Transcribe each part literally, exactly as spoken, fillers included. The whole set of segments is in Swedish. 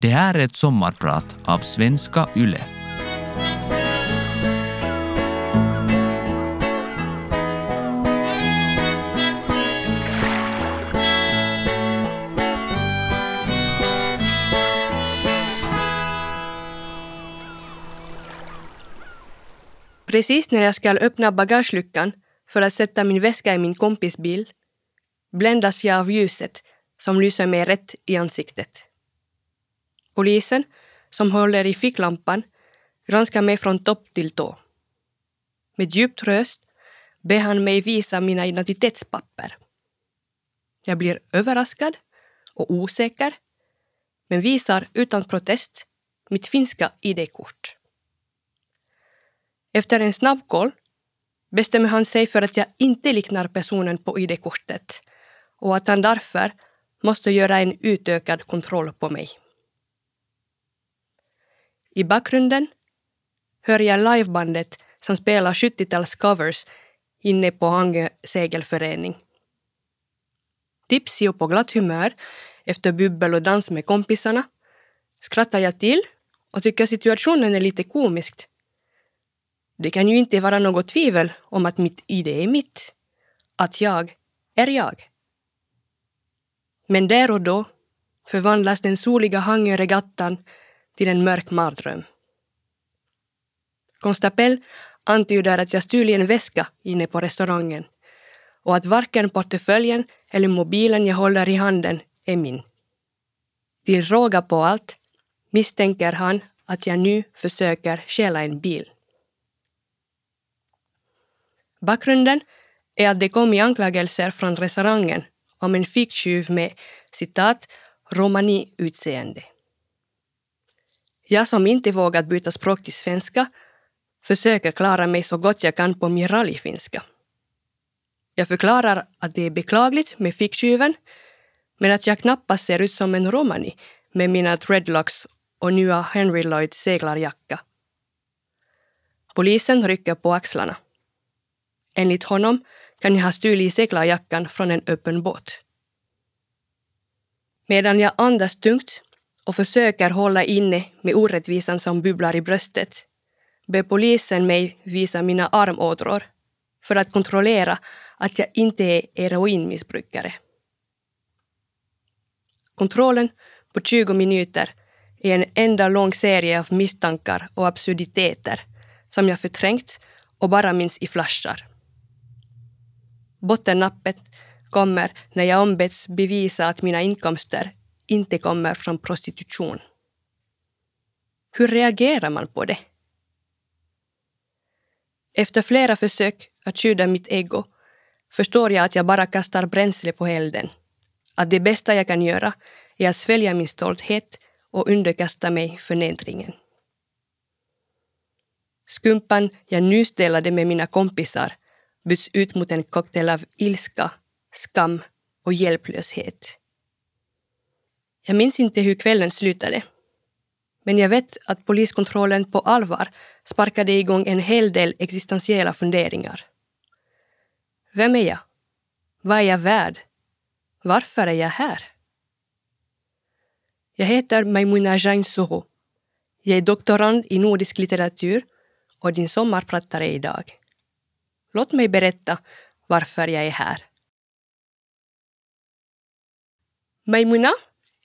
Det här är ett sommarprat av Svenska Yle. Precis när jag ska öppna bagageluckan för att sätta min väska i min kompis bil bländas jag av ljuset som lyser mig rätt i ansiktet. Polisen, som håller i ficklampan, granskar mig från topp till tå. Med djupt röst ber han mig visa mina identitetspapper. Jag blir överraskad och osäker, men visar utan protest mitt finska I D-kort. Efter en snabb koll bestämmer han sig för att jag inte liknar personen på I D-kortet och att han därför måste göra en utökad kontroll på mig. I bakgrunden hör jag livebandet som spelar sjuttio-talscovers inne på Hangö segelförening. Tipsig och på glatt humör efter bubbel och dans med kompisarna skrattar jag till och tycker situationen är lite komiskt. Det kan ju inte vara något tvivel om att mitt I D är mitt, att jag är jag. Men där och då förvandlas den soliga Hangöregattan till en mörk mardröm. Konstapel antyder att jag stulit en väska inne på restaurangen och att varken portföljen eller mobilen jag håller i handen är min. Till råga på allt misstänker han att jag nu försöker stjäla en bil. Bakgrunden är att det kom i anklagelser från restaurangen om en ficktjuv med, citat, romani-utseende. Jag som inte vågat byta språk till svenska försöker klara mig så gott jag kan på min rallyfinska. Jag förklarar att det är beklagligt med ficktjuven, men att jag knappast ser ut som en romani med mina dreadlocks och nya Henry Lloyd seglarjacka. Polisen rycker på axlarna. Enligt honom kan jag ha stulit seglarjackan från en öppen båt. Medan jag andas tungt och försöker hålla inne med orättvisan som bubblar i bröstet ber polisen mig visa mina armådror för att kontrollera att jag inte är heroinmissbrukare. Kontrollen på tjugo minuter är en enda lång serie av misstankar och absurditeter som jag förträngt och bara minns i flashar. Bottennappet kommer när jag ombeds bevisa att mina inkomster inte kommer från prostitution. Hur reagerar man på det? Efter flera försök att skydda mitt ego förstår jag att jag bara kastar bränsle på elden. Att det bästa jag kan göra är att svälja min stolthet och underkasta mig förnedringen. Skumpan jag nyss delade med mina kompisar byts ut mot en cocktail av ilska, skam och hjälplöshet. Jag minns inte hur kvällen slutade. Men jag vet att poliskontrollen på allvar sparkade igång en hel del existentiella funderingar. Vem är jag? Vad är jag värd? Varför är jag här? Jag heter Maïmouna Jagne-Soreau. Jag är doktorand i nordisk litteratur och din sommarpratare idag. Låt mig berätta varför jag är här. Maïmouna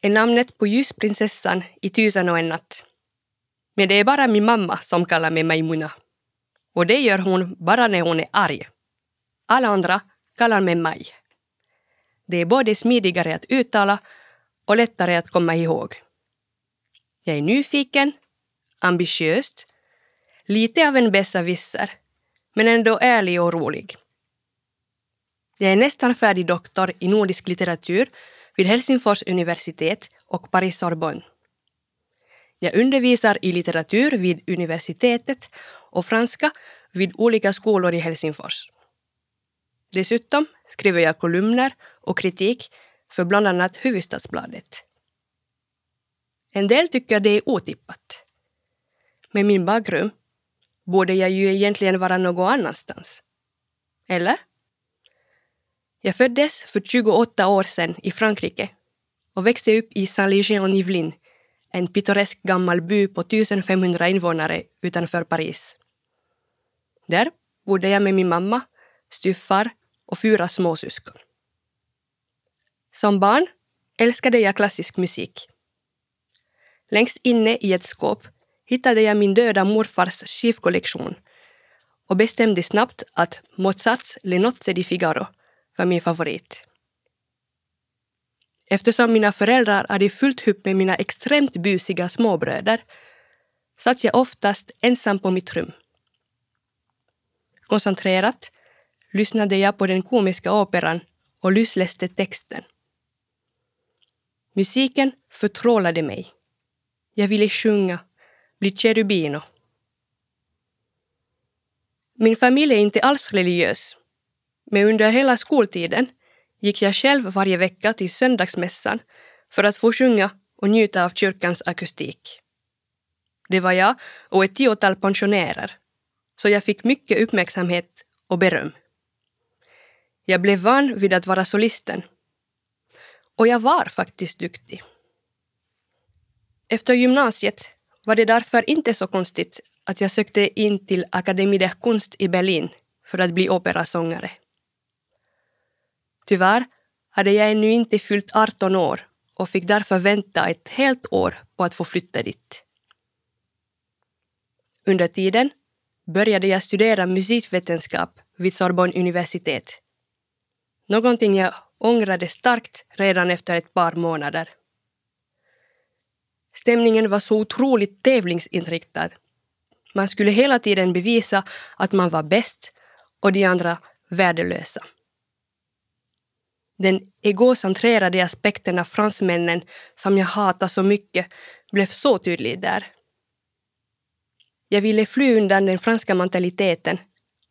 är namnet på ljusprinsessan i Tusen och en natt. Men det är bara min mamma som kallar mig Maïmouna. Och det gör hon bara när hon är arg. Alla andra kallar mig Maj. Det är både smidigare att uttala och lättare att komma ihåg. Jag är nyfiken, ambitiös, lite av en besserwisser, men ändå ärlig och rolig. Jag är nästan färdig doktor i nordisk litteratur vid Helsingfors universitet och Parisorbon. Jag undervisar i litteratur vid universitetet och franska vid olika skolor i Helsingfors. Dessutom skriver jag kolumner och kritik för bland annat Huvudstadsbladet. En del tycker det är otippat. Med min bakgrund borde jag ju egentligen vara någon annanstans. Eller? Jag föddes för tjugoåtta år sedan i Frankrike och växte upp i Saint-Léger-en-Yvelines en pittoresk gammal by på femton hundra invånare utanför Paris. Där bodde jag med min mamma, styvfar och fyra småsyskon. Som barn älskade jag klassisk musik. Längst inne i ett skåp hittade jag min döda morfars skivkollektion och bestämde snabbt att Mozarts Le Nozze di Figaro var min favorit. Eftersom mina föräldrar hade fullt upp med mina extremt busiga småbröder satt jag oftast ensam på mitt rum. Koncentrerat lyssnade jag på den komiska operan och lusläste texten. Musiken förtrollade mig. Jag ville sjunga, bli cherubino. Min familj är inte alls religiös, men under hela skoltiden gick jag själv varje vecka till söndagsmässan för att få sjunga och njuta av kyrkans akustik. Det var jag och ett tiotal pensionärer, så jag fick mycket uppmärksamhet och beröm. Jag blev van vid att vara solisten. Och jag var faktiskt duktig. Efter gymnasiet var det därför inte så konstigt att jag sökte in till Akademie der Kunst i Berlin för att bli operasångare. Tyvärr hade jag ännu inte fyllt arton år och fick därför vänta ett helt år på att få flytta dit. Under tiden började jag studera musikvetenskap vid Sorbonne universitet. Någonting jag ångrade starkt redan efter ett par månader. Stämningen var så otroligt tävlingsinriktad. Man skulle hela tiden bevisa att man var bäst och de andra värdelösa. Den egocentrerade aspekten av fransmännen som jag hatar så mycket blev så tydlig där. Jag ville fly undan den franska mentaliteten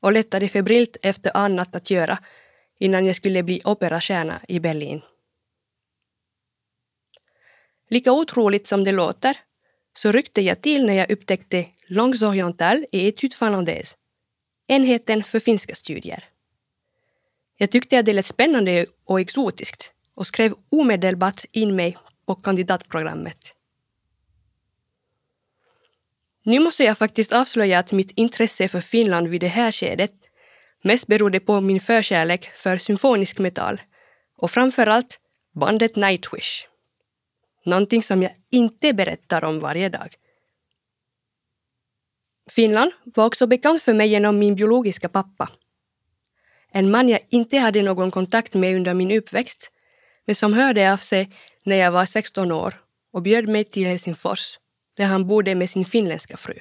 och letade febrilt efter annat att göra innan jag skulle bli operastjärna i Berlin. Lika otroligt som det låter så ryckte jag till när jag upptäckte Langs oriental et étude finlandaise, enheten för finska studier. Jag tyckte att det lät spännande och exotiskt och skrev omedelbart in mig på kandidatprogrammet. Nu måste jag faktiskt avslöja att mitt intresse för Finland vid det här skedet mest berodde på min förkärlek för symfonisk metall och framförallt bandet Nightwish. Någonting som jag inte berättar om varje dag. Finland var också bekant för mig genom min biologiska pappa. En man jag inte hade någon kontakt med under min uppväxt, men som hörde av sig när jag var sexton år och bjöd mig till Helsingfors, där han bodde med sin finländska fru.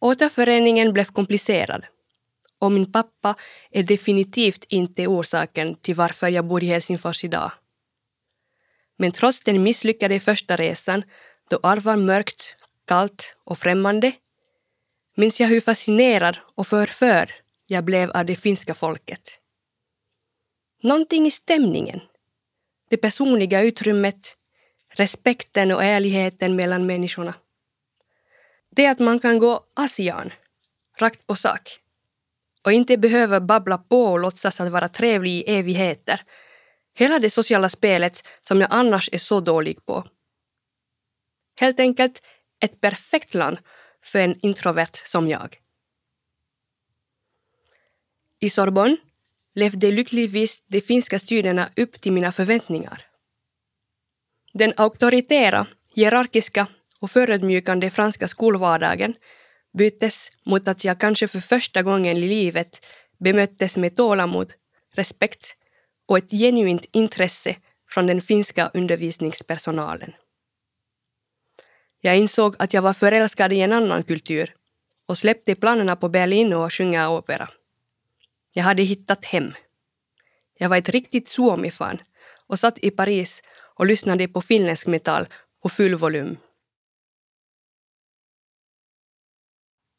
Återföreningen blev komplicerad, och min pappa är definitivt inte orsaken till varför jag bor i Helsingfors idag. Men trots den misslyckade första resan, då allt var mörkt, kallt och främmande, minns jag hur fascinerad och förförd jag blev av det finska folket. Någonting i stämningen, det personliga utrymmet, respekten och ärligheten mellan människorna. Det att man kan gå asian, rakt på sak, och inte behöver babbla på och låtsas att vara trevlig i evigheter. Hela det sociala spelet som jag annars är så dålig på. Helt enkelt ett perfekt land för en introvert som jag. I Sorbonne levde lyckligtvis de finska studierna upp till mina förväntningar. Den auktoritära, hierarkiska och förödmjukande franska skolvardagen byttes mot att jag kanske för första gången i livet bemöttes med tålamod, respekt och ett genuint intresse från den finska undervisningspersonalen. Jag insåg att jag var förälskad i en annan kultur och släppte planerna på Berlin och sjunga opera. Jag hade hittat hem. Jag var ett riktigt suomi-fan och satt i Paris och lyssnade på finländsk metall på full volym.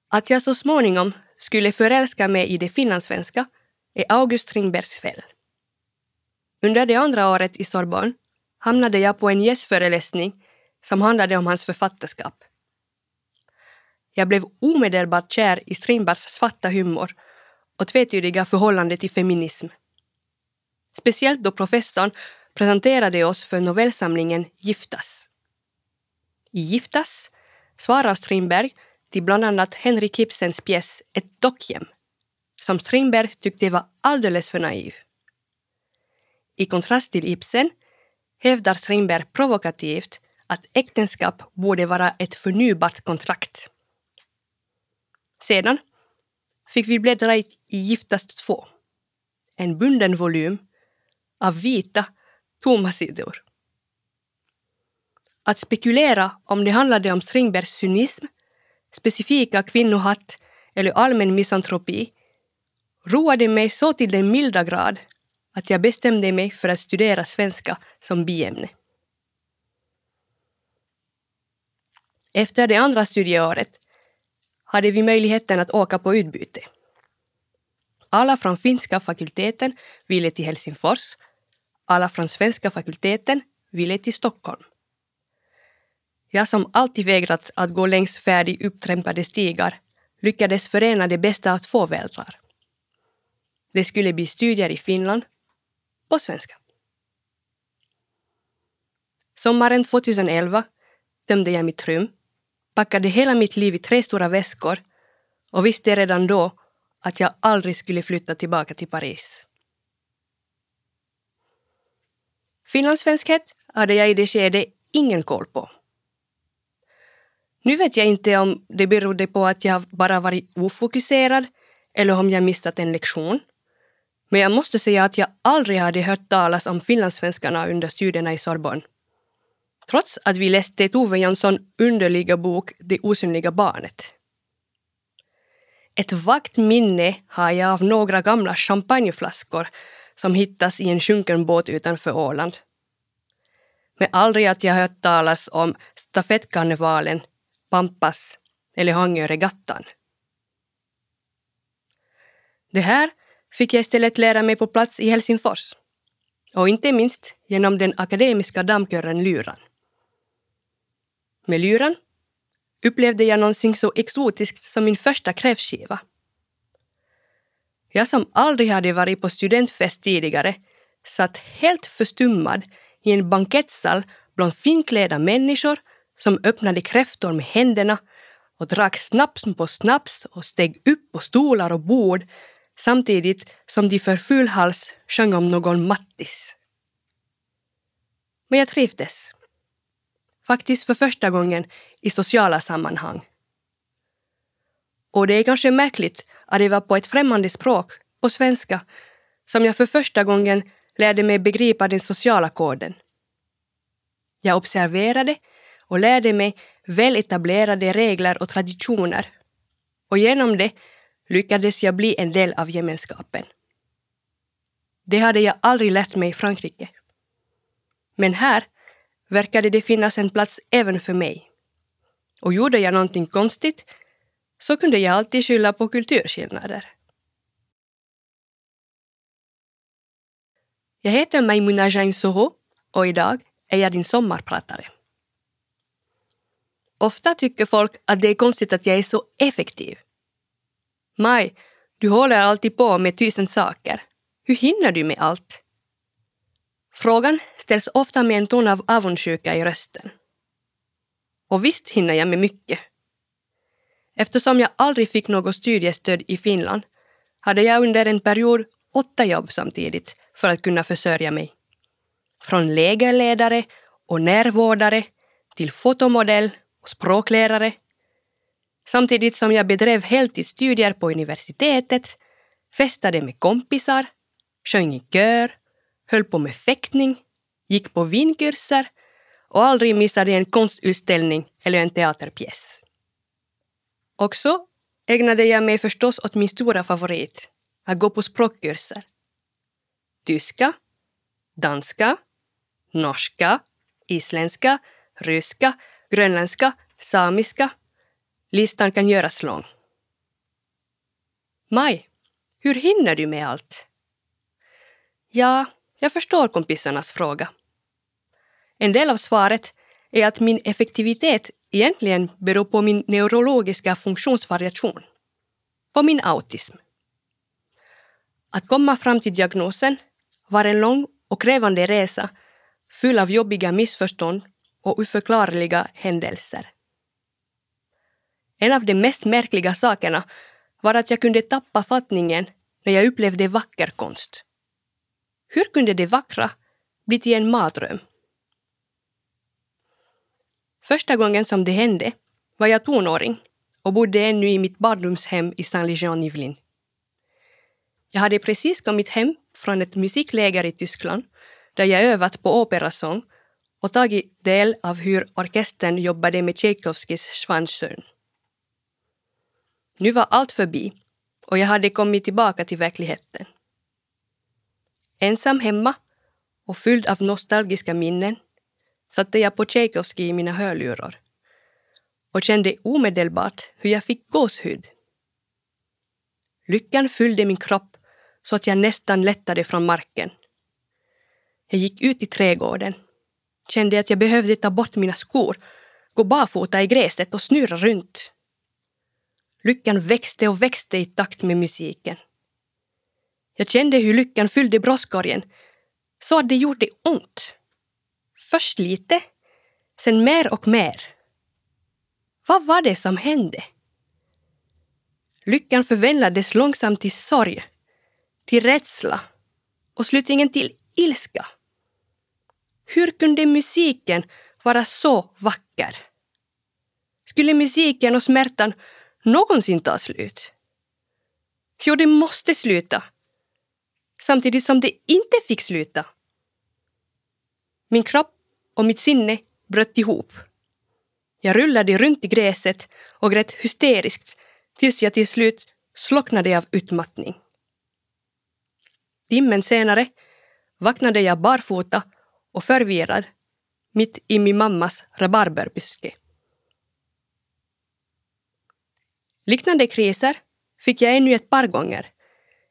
Att jag så småningom skulle förälska mig i det finlandssvenska är August Ringbergs fel. Under det andra året i Sorbonne hamnade jag på en gästföreläsning som handlade om hans författarskap. Jag blev omedelbart kär i Strindbergs svarta humor och tvetydiga förhållande till feminism. Speciellt då professorn presenterade oss för novellsamlingen Giftas. I Giftas svarar Strindberg till bland annat Henrik Ibsens pjäs Ett dockhem, som Strindberg tyckte var alldeles för naiv. I kontrast till Ibsen hävdar Strindberg provokativt att äktenskap borde vara ett förnybart kontrakt. Sedan fick vi bläddra i Giftas två, en bunden volym av vita, tomma sidor. Att spekulera om det handlade om Strindbergs cynism, specifika kvinnohatt eller allmän misantropi roade mig så till den milda grad att jag bestämde mig för att studera svenska som biämne. Efter det andra studieåret hade vi möjligheten att åka på utbyte. Alla från finska fakulteten ville till Helsingfors, alla från svenska fakulteten ville till Stockholm. Jag som alltid vägrat att gå längs färdig uppträmpade stigar lyckades förena det bästa av två världar. Det skulle bli studier i Finland på svenska. Sommaren tjugohundraelva tömde jag mitt rum, packade hela mitt liv i tre stora väskor och visste redan då att jag aldrig skulle flytta tillbaka till Paris. Finlandssvenskhet hade jag i det skedet ingen koll på. Nu vet jag inte om det berodde på att jag bara varit ofokuserad eller om jag missat en lektion. Men jag måste säga att jag aldrig hade hört talas om finlandssvenskarna under studierna i Sorbonne. Trots att vi läste Tove Janssons underliga bok Det osynliga barnet. Ett vagt minne har jag av några gamla champagneflaskor som hittas i en sjunken båt utanför Åland. Men aldrig att jag hört talas om stafettkarnevalen, Pampas eller Hangöregattan. Det här fick jag istället lära mig på plats i Helsingfors. Och inte minst genom den akademiska dammkören Luran. Med Luran upplevde jag någonting så exotiskt som min första krävskiva. Jag som aldrig hade varit på studentfest tidigare satt helt förstummad i en bankettsal bland finklädda människor som öppnade kräftor med händerna och drack snaps på snaps och steg upp på stolar och bord samtidigt som de för full hals sjöng om någon mattis. Men jag trivdes. Faktiskt för första gången i sociala sammanhang. Och det är kanske märkligt att det var på ett främmande språk, på svenska, som jag för första gången lärde mig begripa den sociala koden. Jag observerade och lärde mig väletablerade regler och traditioner. Och genom det lyckades jag bli en del av gemenskapen. Det hade jag aldrig lärt mig i Frankrike. Men här verkade det finnas en plats även för mig. Och gjorde jag någonting konstigt så kunde jag alltid skylla på kulturskillnader. Jag heter Maïmouna Jagne-Soreau och idag är jag din sommarpratare. Ofta tycker folk att det är konstigt att jag är så effektiv. Maj, du håller alltid på med tusen saker. Hur hinner du med allt? Frågan ställs ofta med en ton av avundsjuka i rösten. Och visst hinner jag med mycket. Eftersom jag aldrig fick något studiestöd i Finland hade jag under en period åtta jobb samtidigt för att kunna försörja mig. Från lägerledare och närvårdare till fotomodell och språklärare. Samtidigt som jag bedrev heltidsstudier på universitetet, festade med kompisar, sjöng i kör, höll på med fäktning, gick på vinkurser och aldrig missade en konstutställning eller en teaterpjäs. Och så ägnade jag mig förstås åt min stora favorit, att gå på språkkurser. Tyska, danska, norska, isländska, ryska, grönländska, samiska. Listan kan göras lång. Maj, hur hinner du med allt? Ja, jag förstår kompisarnas fråga. En del av svaret är att min effektivitet egentligen beror på min neurologiska funktionsvariation. På min autism. Att komma fram till diagnosen var en lång och krävande resa full av jobbiga missförstånd och oförklarliga händelser. En av de mest märkliga sakerna var att jag kunde tappa fattningen när jag upplevde vacker konst. Hur kunde det vackra bli till en mardröm? Första gången som det hände var jag tonåring och bodde ännu i mitt barndomshem i Saint-Léger-en-Yvelines. Jag hade precis kommit hem från ett musikläger i Tyskland där jag övat på operasång och tagit del av hur orkestern jobbade med Tchaikovskis Svansjön. Nu var allt förbi och jag hade kommit tillbaka till verkligheten. Ensam hemma och fylld av nostalgiska minnen satte jag på Tchaikovsky i mina hörlurar och kände omedelbart hur jag fick gåshud. Lyckan fyllde min kropp så att jag nästan lättade från marken. Jag gick ut i trädgården, kände att jag behövde ta bort mina skor, gå barfota i gräset och snurra runt. Lyckan växte och växte i takt med musiken. Jag kände hur lyckan fyllde bröstkorgen så att det gjorde ont. Först lite, sen mer och mer. Vad var det som hände? Lyckan förvandlades långsamt till sorg, till rädsla och slutligen till ilska. Hur kunde musiken vara så vacker? Skulle musiken och smärtan någonsin ta slut? Jo, det måste sluta. Samtidigt som det inte fick sluta. Min kropp och mitt sinne bröt ihop. Jag rullade runt i gräset och grät hysteriskt tills jag till slut slocknade av utmattning. Timmen senare vaknade jag barfota och förvirrad mitt i min mammas rabarberbuske. Liknande kriser fick jag ännu ett par gånger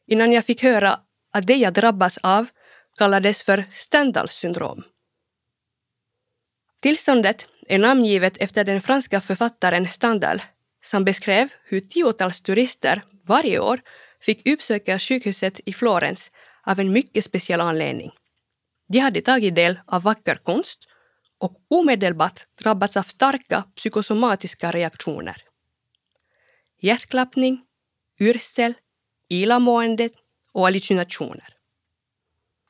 innan jag fick höra att det jag drabbas av kallades för Stendhal-syndrom. Tillståndet är namngivet efter den franska författaren Stendhal som beskrev hur tiotals turister varje år fick uppsöka sjukhuset i Florens av en mycket speciell anledning. De hade tagit del av vacker konst och omedelbart drabbats av starka psykosomatiska reaktioner. Hjärtklappning, yrsel, illamående och hallucinationer.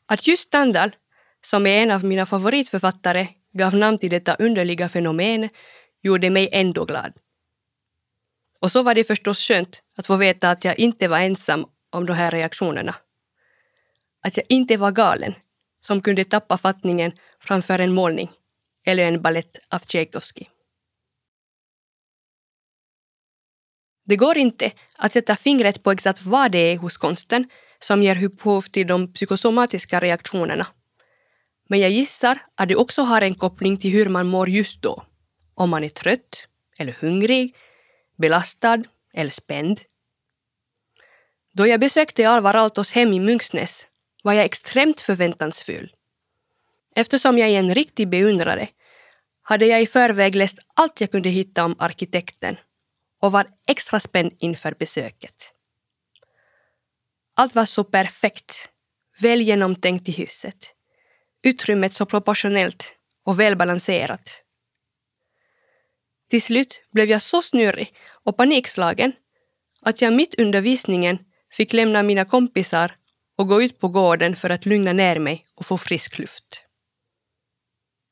Att just Stendhal, som är en av mina favoritförfattare, gav namn till detta underliga fenomen gjorde mig ändå glad. Och så var det förstås skönt att få veta att jag inte var ensam om de här reaktionerna. Att jag inte var galen som kunde tappa fattningen framför en målning eller en ballett av Tchaikovsky. Det går inte att sätta fingret på exakt vad det är hos konsten som ger upphov till de psykosomatiska reaktionerna. Men jag gissar att det också har en koppling till hur man mår just då. Om man är trött eller hungrig, belastad eller spänd. Då jag besökte Alvar Aaltos hem i Münksnäs var jag extremt förväntansfull. Eftersom jag är en riktig beundrare hade jag i förväg läst allt jag kunde hitta om arkitekten och var extra spänd inför besöket. Allt var så perfekt, väl genomtänkt i huset. Utrymmet så proportionellt och välbalanserat. Till slut blev jag så snurrig och panikslagen att jag mitt under visningen fick lämna mina kompisar och gå ut på gården för att lugna ner mig och få frisk luft.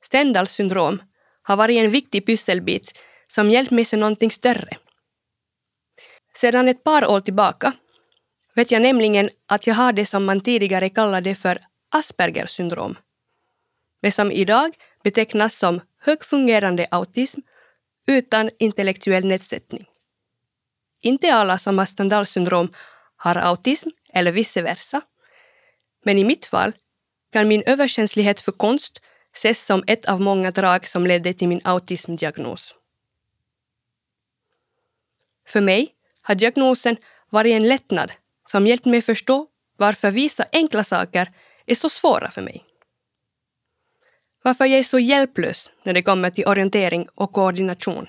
Stendhals syndrom har varit en viktig pusselbit som hjälpt mig se någonting större. Sedan ett par år tillbaka vet jag nämligen att jag har det som man tidigare kallade för Aspergers syndrom, men som idag betecknas som högfungerande autism utan intellektuell nedsättning. Inte alla som har Stendhals syndrom har autism eller vice versa, men i mitt fall kan min överkänslighet för konst ses som ett av många drag som ledde till min autismdiagnos. För mig har diagnosen varit en lättnad som hjälpt mig förstå varför vissa enkla saker är så svåra för mig. Varför jag är så hjälplös när det kommer till orientering och koordination.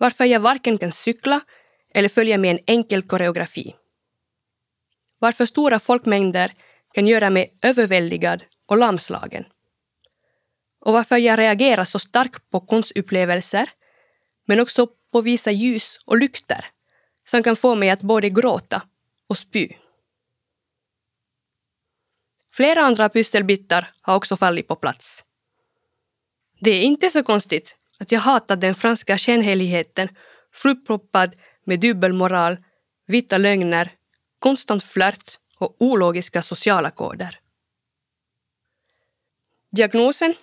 Varför jag varken kan cykla eller följa med en enkel koreografi. Varför stora folkmängder kan göra mig överväldigad och lamslagen och varför jag reagerar så starkt på konstupplevelser, men också på vissa ljus och lykter som kan få mig att både gråta och spy. Flera andra pusselbitar har också fallit på plats. Det är inte så konstigt att jag hatar den franska skenheligheten, fullproppad med dubbelmoral, vita lögner, konstant flört och ologiska sociala koder. Diagnosen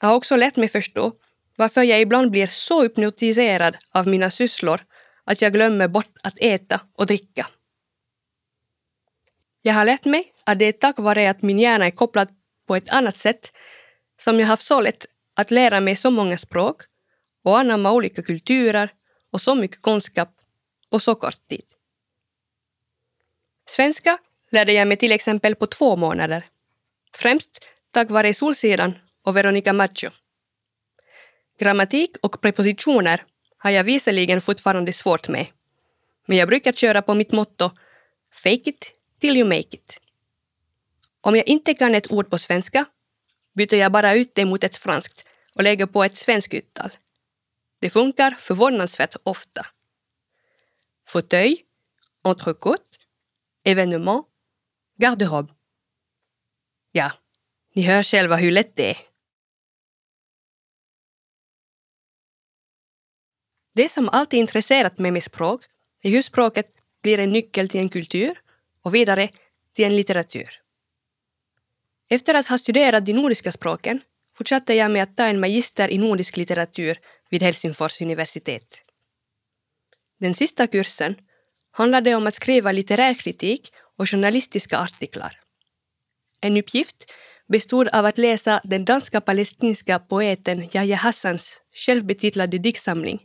har också lätt mig förstå varför jag ibland blir så hypnotiserad av mina sysslor att jag glömmer bort att äta och dricka. Jag har lärt mig att det är tack vare att min hjärna är kopplad på ett annat sätt som jag haft så lätt att lära mig så många språk och anamma olika kulturer och så mycket kunskap på så kort tid. Svenska lärde jag mig till exempel på två månader, främst tack vare Solsidan och Veronica Maggio. Grammatik och prepositioner har jag visserligen fortfarande svårt med, men jag brukar köra på mitt motto fake it till you make it. Om jag inte kan ett ord på svenska byter jag bara ut det mot ett franskt och lägger på ett svenskt uttal. Det funkar förvånansvärt ofta. Fauteuil, entrecôte, événement, garderobe. Ja, ni hör själva hur lätt det är. Det som alltid intresserat mig med språk är hur språket blir en nyckel till en kultur och vidare till en litteratur. Efter att ha studerat de nordiska språken fortsatte jag med att ta en magister i nordisk litteratur vid Helsingfors universitet. Den sista kursen handlade om att skriva litterär kritik och journalistiska artiklar. En uppgift bestod av att läsa den danska palestinska poeten Yahya Hassans självbetitlade diktsamling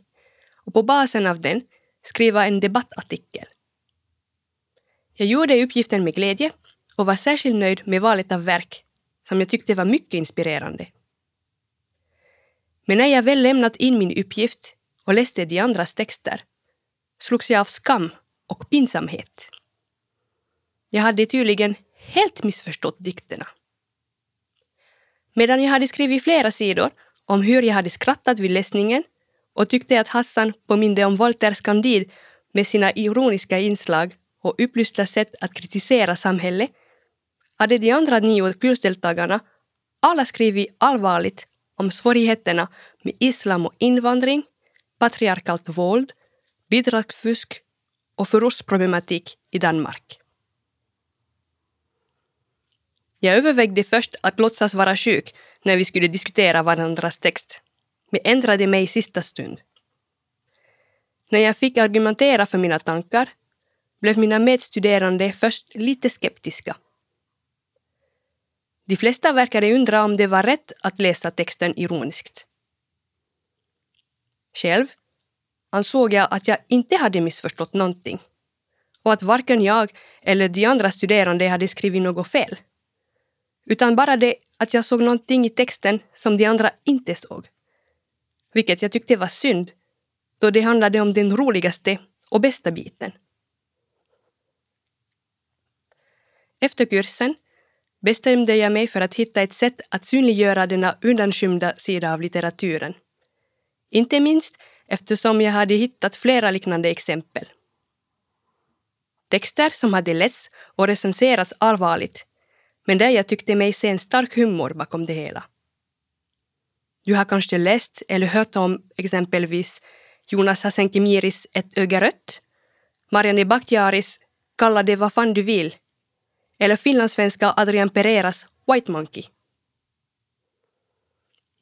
och på basen av den skriva en debattartikel. Jag gjorde uppgiften med glädje och var särskilt nöjd med valet av verk som jag tyckte var mycket inspirerande. Men när jag väl lämnat in min uppgift och läste de andras texter slogs jag av skam och pinsamhet. Jag hade tydligen helt missförstått dikterna. Medan jag hade skrivit flera sidor om hur jag hade skrattat vid läsningen och tyckte att Hassan påminde om Voltaires Candide med sina ironiska inslag och upplysta sätt att kritisera samhället, hade de andra nio kursdeltagarna alla skrivit allvarligt om svårigheterna med islam och invandring, patriarkalt våld, bidragsfusk och förortsproblematik i Danmark. Jag övervägde först att låtsas vara sjuk när vi skulle diskutera varandras text, men ändrade mig i sista stund. När jag fick argumentera för mina tankar blev mina medstuderande först lite skeptiska. De flesta verkade undra om det var rätt att läsa texten ironiskt. Själv ansåg jag att jag inte hade missförstått någonting och att varken jag eller de andra studerande hade skrivit något fel, utan bara det att jag såg någonting i texten som de andra inte såg, vilket jag tyckte var synd då det handlade om den roligaste och bästa biten. Efter kursen bestämde jag mig för att hitta ett sätt att synliggöra denna undanskymda sida av litteraturen. Inte minst eftersom jag hade hittat flera liknande exempel. Texter som hade lästs och recenserats allvarligt, men där jag tyckte mig se en stark humor bakom det hela. Du har kanske läst eller hört om exempelvis Jonas Hasenkemiris Ett öga rött, Marianne Bakhtiaris Kalla det vad fan du vill, eller finlandssvenska Adrian Pereiras White Monkey.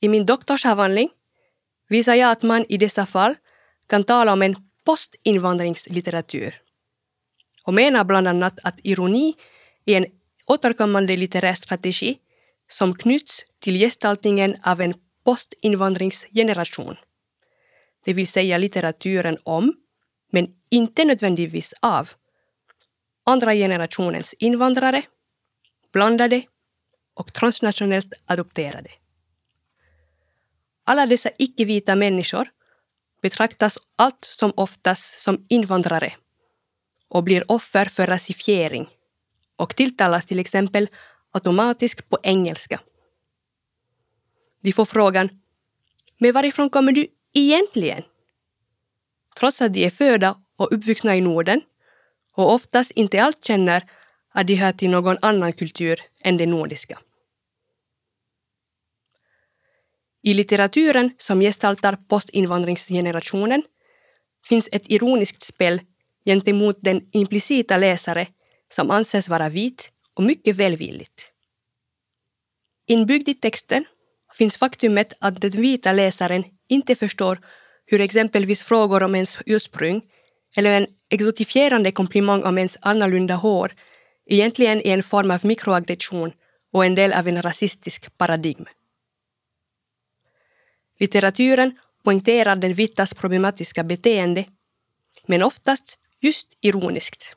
I min doktorsavhandling visar jag att man i dessa fall kan tala om en postinvandringslitteratur och menar bland annat att ironi är en återkommande litterär strategi som knyts till gestaltningen av en postinvandringsgeneration, det vill säga litteraturen om, men inte nödvändigtvis av, andra generationens invandrare, blandade och transnationellt adopterade. Alla dessa icke-vita människor betraktas allt som oftast som invandrare och blir offer för rasifiering och tilltalas till exempel automatiskt på engelska. De får frågan, men varifrån kommer du egentligen? Trots att de är födda och uppvuxna i Norden och oftast inte allt känner att de hör till någon annan kultur än den nordiska. I litteraturen som gestaltar postinvandringsgenerationen finns ett ironiskt spel gentemot den implicita läsare som anses vara vit och mycket välvilligt. Inbyggd i texten finns faktumet att den vita läsaren inte förstår hur exempelvis frågor om ens ursprung eller en exotifierande komplimang om ens annorlunda hår egentligen är en form av mikroaggression och en del av en rasistisk paradigm. Litteraturen poängterar den vitas problematiska beteende, men oftast just ironiskt.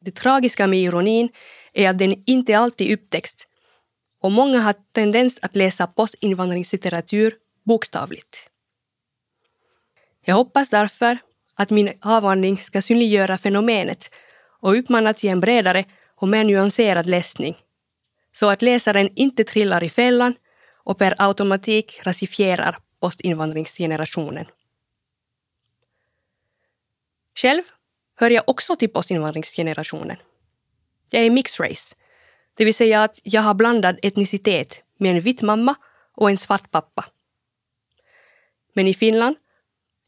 Det tragiska med ironin är att den inte alltid upptäcks, och många har tendens att läsa postinvandringslitteratur bokstavligt. Jag hoppas därför att min avhandling ska synliggöra fenomenet och uppmanar till en bredare och mer nyanserad läsning, så att läsaren inte trillar i fällan och per automatik rasifierar postinvandringsgenerationen. Själv hör jag också till postinvandringsgenerationen. Jag är mixed-race, det vill säga att jag har blandad etnicitet med en vit mamma och en svart pappa. Men i Finland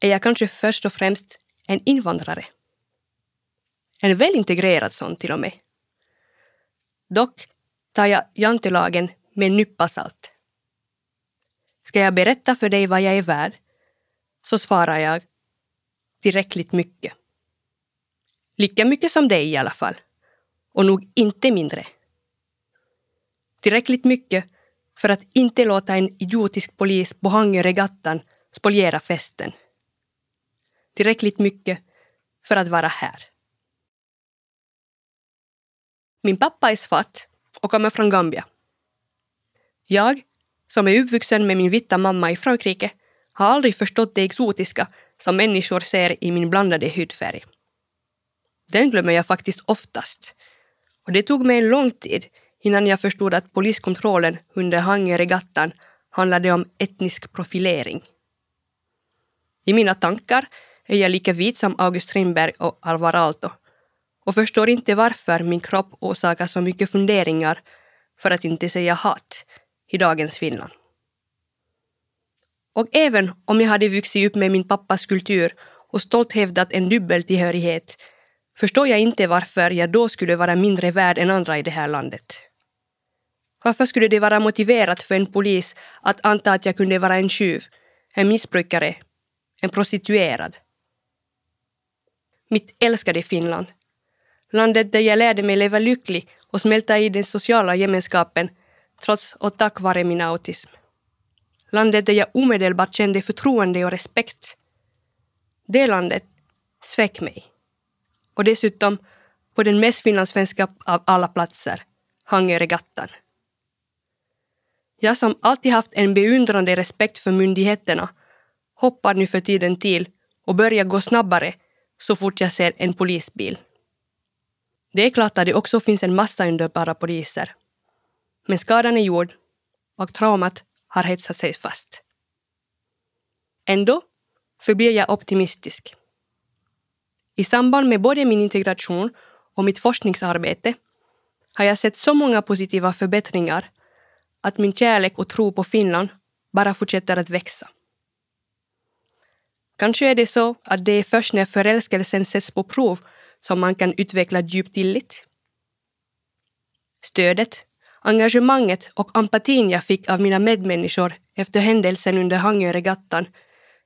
är jag kanske först och främst en invandrare. En välintegrerad sån till och med. Dock tar jag jantelagen med en nypa salt. Ska jag berätta för dig vad jag är värd, så svarar jag tillräckligt mycket. Lika mycket som dig i alla fall, och nog inte mindre. Tillräckligt mycket för att inte låta en idiotisk polis på Hangöregattan spoliera festen. Tillräckligt mycket för att vara här. Min pappa är svart och kommer från Gambia. Jag, som är uppvuxen med min vita mamma i Frankrike, har aldrig förstått det exotiska som människor ser i min blandade hudfärg. Den glömmer jag faktiskt oftast. Och det tog mig en lång tid innan jag förstod att poliskontrollen under Hangöregattan handlade om etnisk profilering. I mina tankar är jag lika vit som August Ringberg och Alvar Aalto, och förstår inte varför min kropp orsakar så mycket funderingar, för att inte säga hat, i dagens Finland. Och även om jag hade vuxit upp med min pappas kultur och stolt hävdat en dubbeltillhörighet, förstår jag inte varför jag då skulle vara mindre värd än andra i det här landet. Varför skulle det vara motiverat för en polis att anta att jag kunde vara en tjuv, en missbrukare, en prostituerad? Mitt älskade Finland, landet där jag lärde mig leva lycklig och smälta i den sociala gemenskapen trots och tack vare min autism. Landet där jag omedelbart kände förtroende och respekt. Det landet svek mig. Och dessutom på den mest finlandssvenska av alla platser, Hangöregattan. Jag som alltid haft en beundrande respekt för myndigheterna hoppar nu för tiden till och börjar gå snabbare så fort jag ser en polisbil. Det är klart att det också finns en massa underbara poliser. Men skadan är gjord och traumat har hetsat sig fast. Ändå förblir jag optimistisk. I samband med både min integration och mitt forskningsarbete har jag sett så många positiva förbättringar att min kärlek och tro på Finland bara fortsätter att växa. Kanske är det så att det är först när förälskelsen sätts på prov som man kan utveckla djup tillit. Stödet, engagemanget och empatin jag fick av mina medmänniskor efter händelsen under Hangöregattan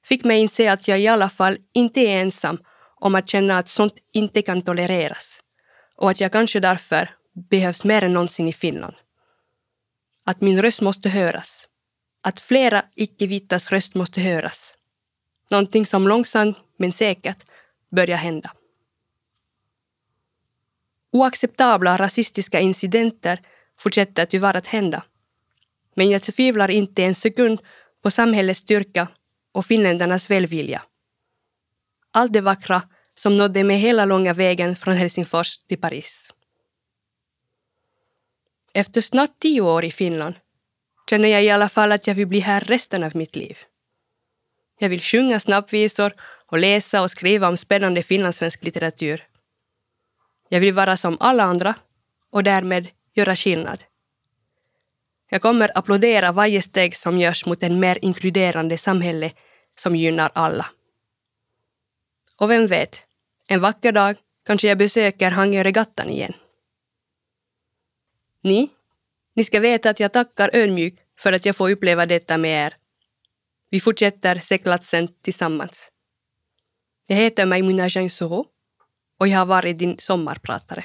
fick mig inse att jag i alla fall inte är ensam om att känna att sånt inte kan tolereras och att jag kanske därför behövs mer än någonsin i Finland. Att min röst måste höras. Att flera icke-vitas röst måste höras. Någonting som långsamt men säkert börjar hända. Oacceptabla rasistiska incidenter fortsätter tyvärr att hända. Men jag tvivlar inte en sekund på samhällets styrka och finländarnas välvilja. Allt det vackra som nådde mig hela långa vägen från Helsingfors till Paris. Efter snart tio år i Finland känner jag i alla fall att jag vill bli här resten av mitt liv. Jag vill sjunga snabbvisor och läsa och skriva om spännande finlandssvensk litteratur. Jag vill vara som alla andra och därmed göra skillnad. Jag kommer applådera varje steg som görs mot en mer inkluderande samhälle som gynnar alla. Och vem vet, en vacker dag kanske jag besöker Hangöregattan igen. Ni, ni ska veta att jag tackar ödmjukt för att jag får uppleva detta med er. Vi fortsätter seglatsen tillsammans. Jag heter Maïmouna Jagne-Soreau och jag har varit din sommarpratare.